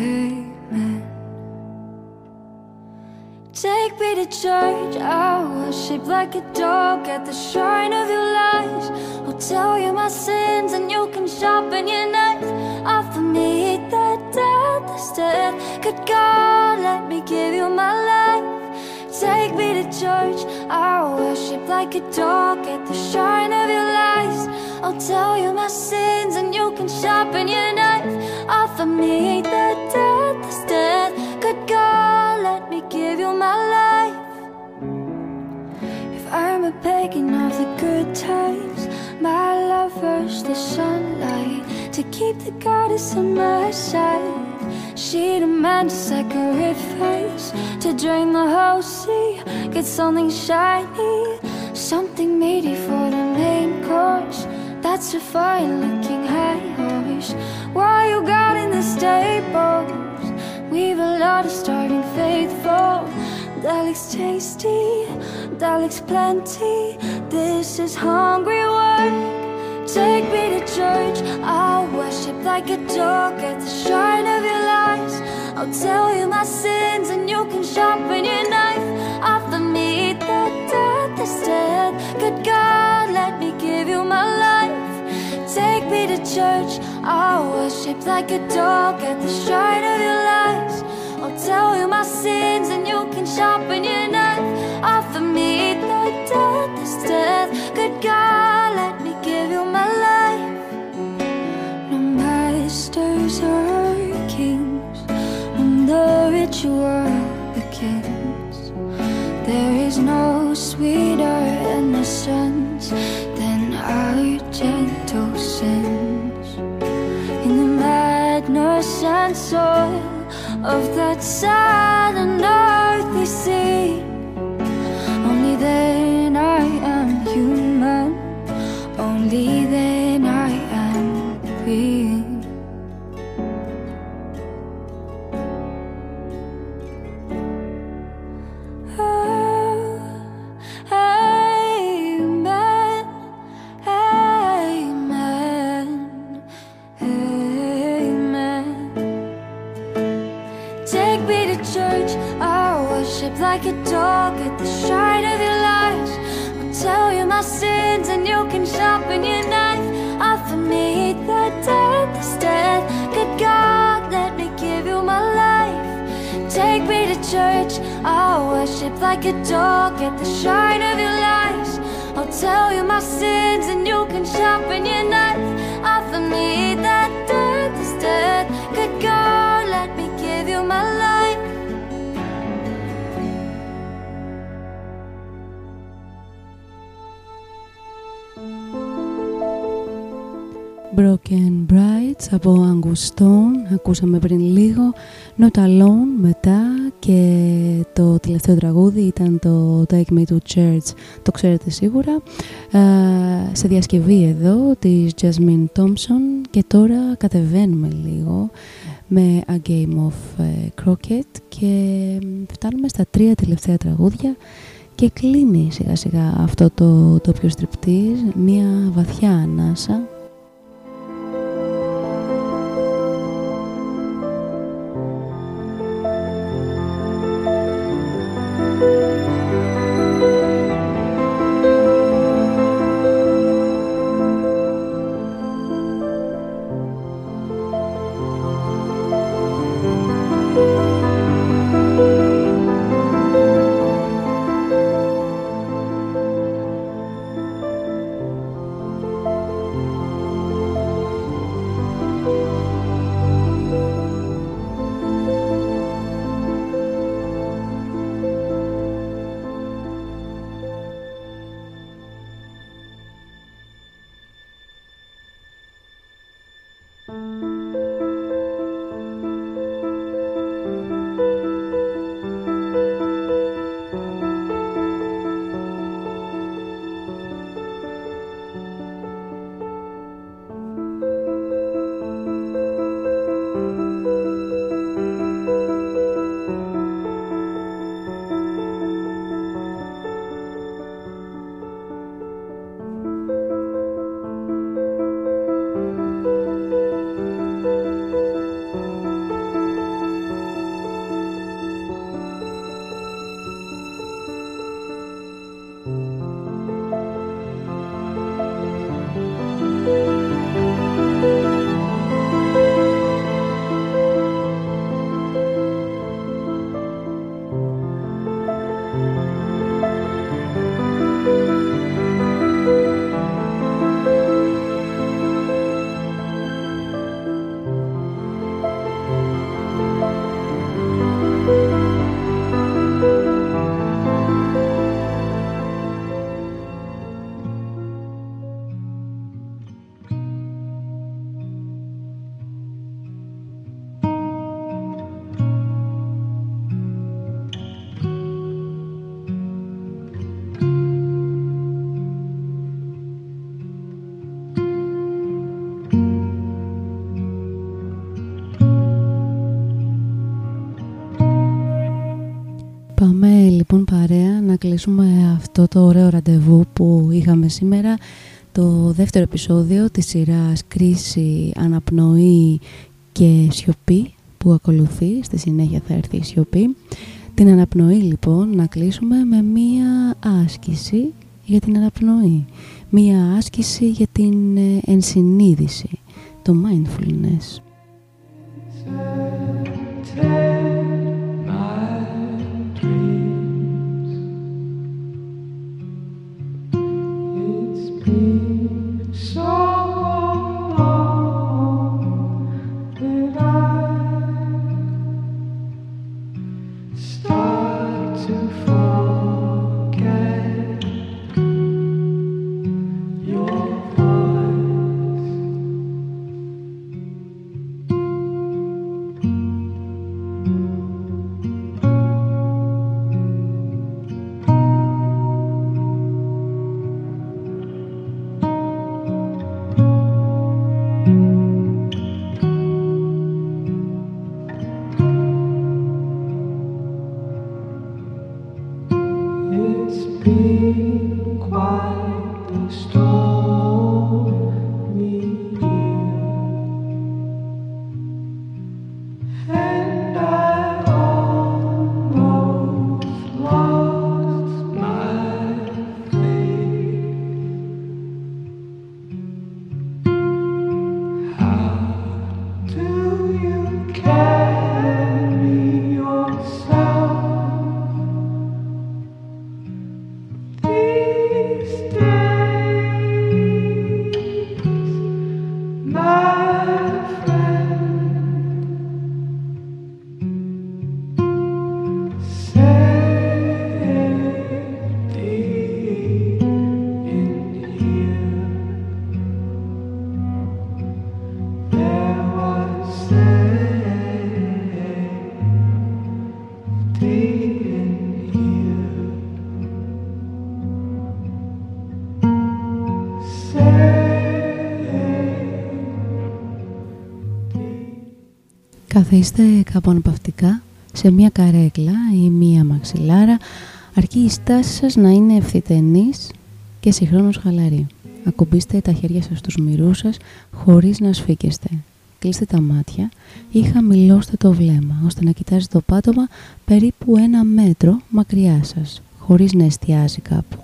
amen. Take me to church, I'll worship like a dog at the shrine of your lies. I'll tell you my sins and you can sharpen your knives. Offer me that death instead. Good God, let me give you my life. Take me to church, I'll worship like a dog at the shrine of your lies. I'll tell you my sins and you can sharpen your knife. Offer me the death instead. Good God, let me give you my life. If I'm a pagan of the good times, my love first the sunlight. To keep the goddess on my side, she demands a sacrifice. To drain the whole sea, get something shiny, something meaty for the main course. That's a fine-looking high horse. Why you got in the stables? We've a lot of starving faithful. That looks tasty, that looks plenty. This is hungry work. Take me to church, I'll worship like a dog at the shrine of your lies. I'll tell you my sins and you can sharpen your knife. Offer me the death instead. Good God, let me give you my life. Take me to church, I'll worship like a dog at the shrine of your lies. I'll tell you my sins and you can sharpen your knife. Offer me the death instead. Good God, let me give you my life. No masters or kings, on the ritual begins. There is no sweeter innocence than our gentle sins. In the madness and soil of that sad and earthly sea, only then I am human. Only then I am free. Oh, amen, amen, amen. Take me to church, I'll worship like a dog at the shrine of your lies. Tell you my sins and you can sharpen your knife. Offer me the death instead. Good God, let me give you my life. Take me to church, I'll worship like a dog at the shrine of your lies. I'll tell you my sins and you can sharpen your knife. Offer me the death instead. Good God, let me give you my life. Broken Brides από Angus Stone, ακούσαμε πριν λίγο Not Alone μετά, και το τελευταίο τραγούδι ήταν το Take Me to Church, το ξέρετε σίγουρα, σε διασκευή εδώ της Jasmine Thompson. Και τώρα κατεβαίνουμε λίγο με A Game of Croquet και φτάνουμε στα τρία τελευταία τραγούδια και κλείνει σιγά σιγά αυτό το Doppio Striptease, μια βαθιά ανάσα. Κλείσουμε αυτό το ωραίο ραντεβού που είχαμε σήμερα, το δεύτερο επεισόδιο της σειράς Κρίση, Αναπνοή και Σιωπή που ακολουθεί. Στη συνέχεια θα έρθει η σιωπή. Την αναπνοή λοιπόν να κλείσουμε με μία άσκηση για την αναπνοή, μία άσκηση για την ενσυνείδηση, το mindfulness. Stay. Καθίστε κάπου αναπαυτικά σε μία καρέκλα ή μία μαξιλάρα, αρκεί η στάση σας να είναι ευθυτενής και συγχρόνως χαλαρή. Ακουμπήστε τα χέρια σας στους μυρούς σας χωρίς να σφίκεστε. Κλείστε τα μάτια ή χαμηλώστε το βλέμμα, ώστε να κοιτάζει το πάτωμα περίπου 1 μέτρο μακριά σας, χωρίς να εστιάζει κάπου.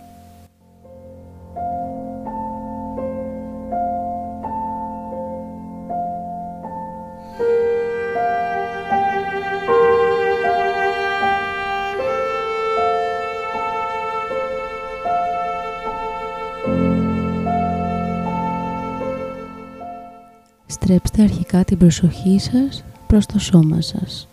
Στρέψτε αρχικά την προσοχή σας προς το σώμα σας.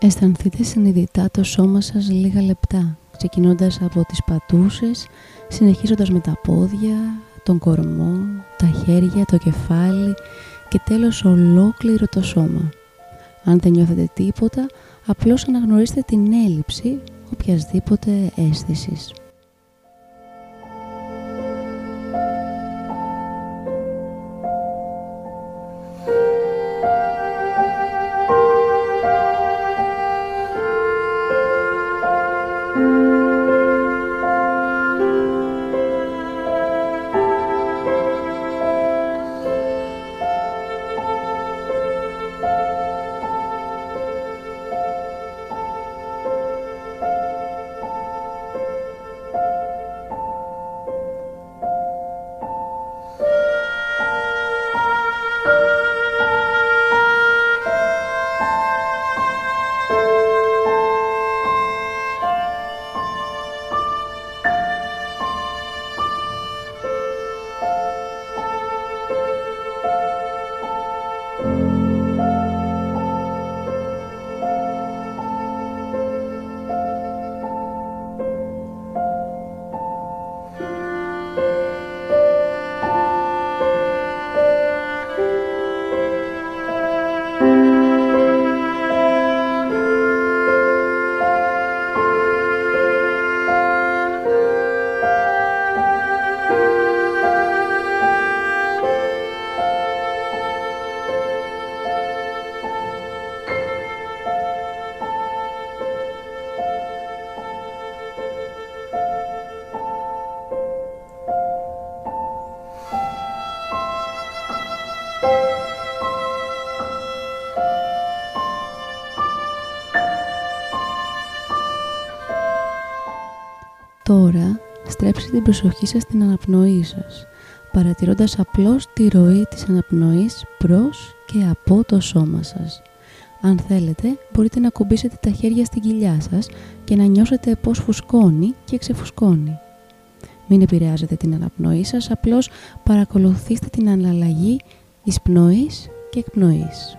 Αισθανθείτε συνειδητά το σώμα σας λίγα λεπτά, ξεκινώντας από τις πατούσες, συνεχίζοντας με τα πόδια, τον κορμό, τα χέρια, το κεφάλι και τέλος ολόκληρο το σώμα. Αν δεν νιώθετε τίποτα, απλώς αναγνωρίστε την έλλειψη οποιασδήποτε αίσθησης. Τώρα, στρέψτε την προσοχή σας στην αναπνοή σας, παρατηρώντας απλώς τη ροή της αναπνοής προς και από το σώμα σας. Αν θέλετε, μπορείτε να ακουμπήσετε τα χέρια στην κοιλιά σας και να νιώσετε πώς φουσκώνει και ξεφουσκώνει. Μην επηρεάζετε την αναπνοή σας, απλώς παρακολουθήστε την αναλλαγή εισπνοής και εκπνοής.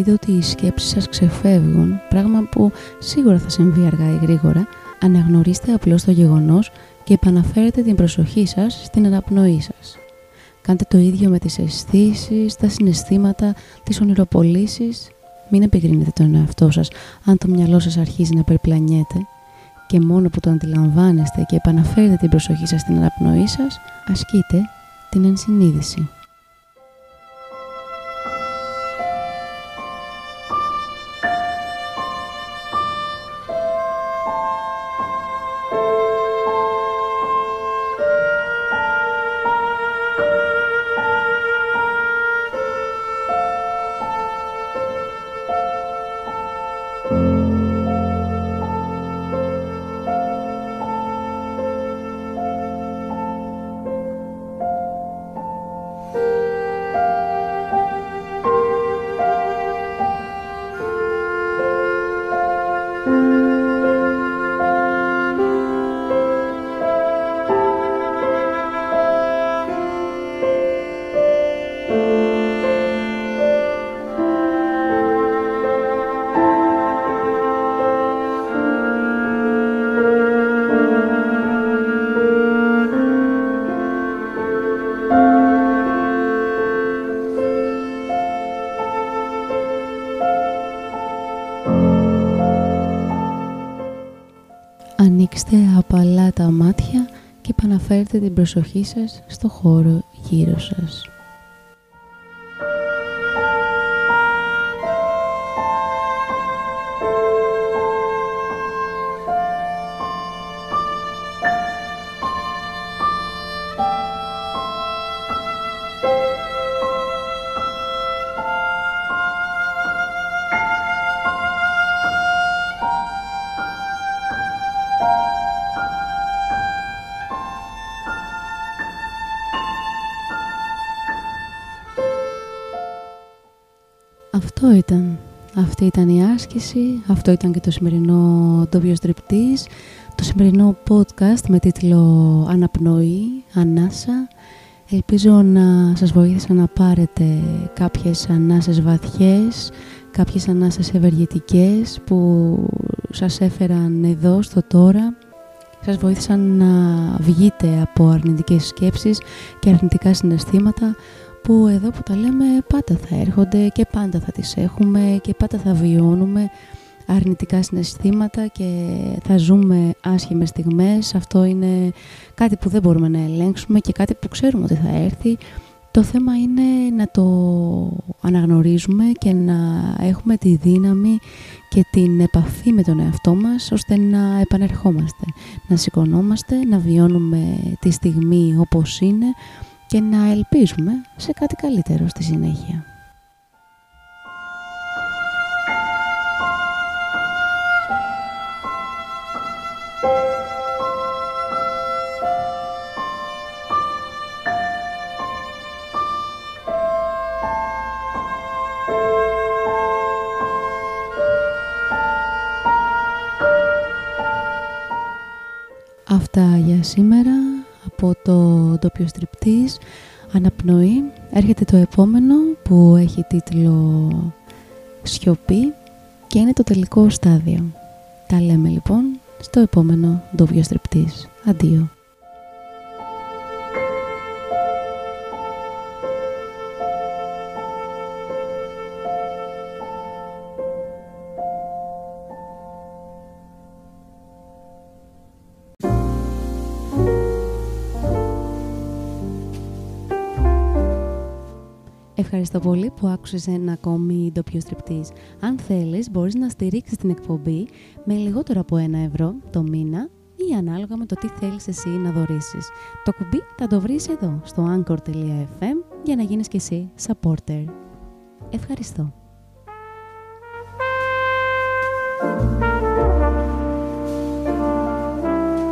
σκεφτείτε ότι οι σκέψεις σας ξεφεύγουν, πράγμα που σίγουρα θα συμβεί αργά ή γρήγορα, αναγνωρίστε απλώς το γεγονός και επαναφέρετε την προσοχή σας στην αναπνοή σας. Κάντε το ίδιο με τις αισθήσεις, τα συναισθήματα, τις ονειροπολίσεις. Μην επικρίνετε τον εαυτό σας αν το μυαλό σας αρχίζει να περιπλανιέται. Και μόνο που το αντιλαμβάνεστε και επαναφέρετε την προσοχή σας στην αναπνοή σας, ασκείτε την ενσυνείδηση. Ανοίξτε απαλά τα μάτια και επαναφέρετε την προσοχή σας στο χώρο γύρω σας. Αυτή ήταν η άσκηση, αυτό ήταν και το σημερινό Doppio Striptease, το σημερινό podcast με τίτλο «Αναπνοή, ανάσα». Ελπίζω να σας βοήθησα να πάρετε κάποιες ανάσες βαθιές, κάποιες ανάσες ευεργετικές που σας έφεραν εδώ στο τώρα. Σας βοήθησαν να βγείτε από αρνητικές σκέψεις και αρνητικά συναισθήματα, που εδώ που τα λέμε πάντα θα έρχονται και πάντα θα τις έχουμε και πάντα θα βιώνουμε αρνητικά συναισθήματα και θα ζούμε άσχημες στιγμές. Αυτό είναι κάτι που δεν μπορούμε να ελέγξουμε και κάτι που ξέρουμε ότι θα έρθει. Το θέμα είναι να το αναγνωρίζουμε και να έχουμε τη δύναμη και την επαφή με τον εαυτό μας, ώστε να επανερχόμαστε, να σηκωνόμαστε, να βιώνουμε τη στιγμή όπως είναι και να ελπίζουμε σε κάτι καλύτερο στη συνέχεια. Αυτά για σήμερα από το Doppio Striptease «Αναπνοή». Έρχεται το επόμενο που έχει τίτλο «Σιωπή» και είναι το τελικό στάδιο. Τα λέμε λοιπόν στο επόμενο Doppio Striptease. Αντίο. Ευχαριστώ πολύ που άκουσες ένα ακόμη Doppio Striptease. Αν θέλεις, μπορείς να στηρίξεις την εκπομπή με λιγότερο από €1 το μήνα ή ανάλογα με το τι θέλεις εσύ να δωρήσεις. Το κουμπί θα το βρεις εδώ, στο anchor.fm, για να γίνεις κι εσύ supporter. Ευχαριστώ.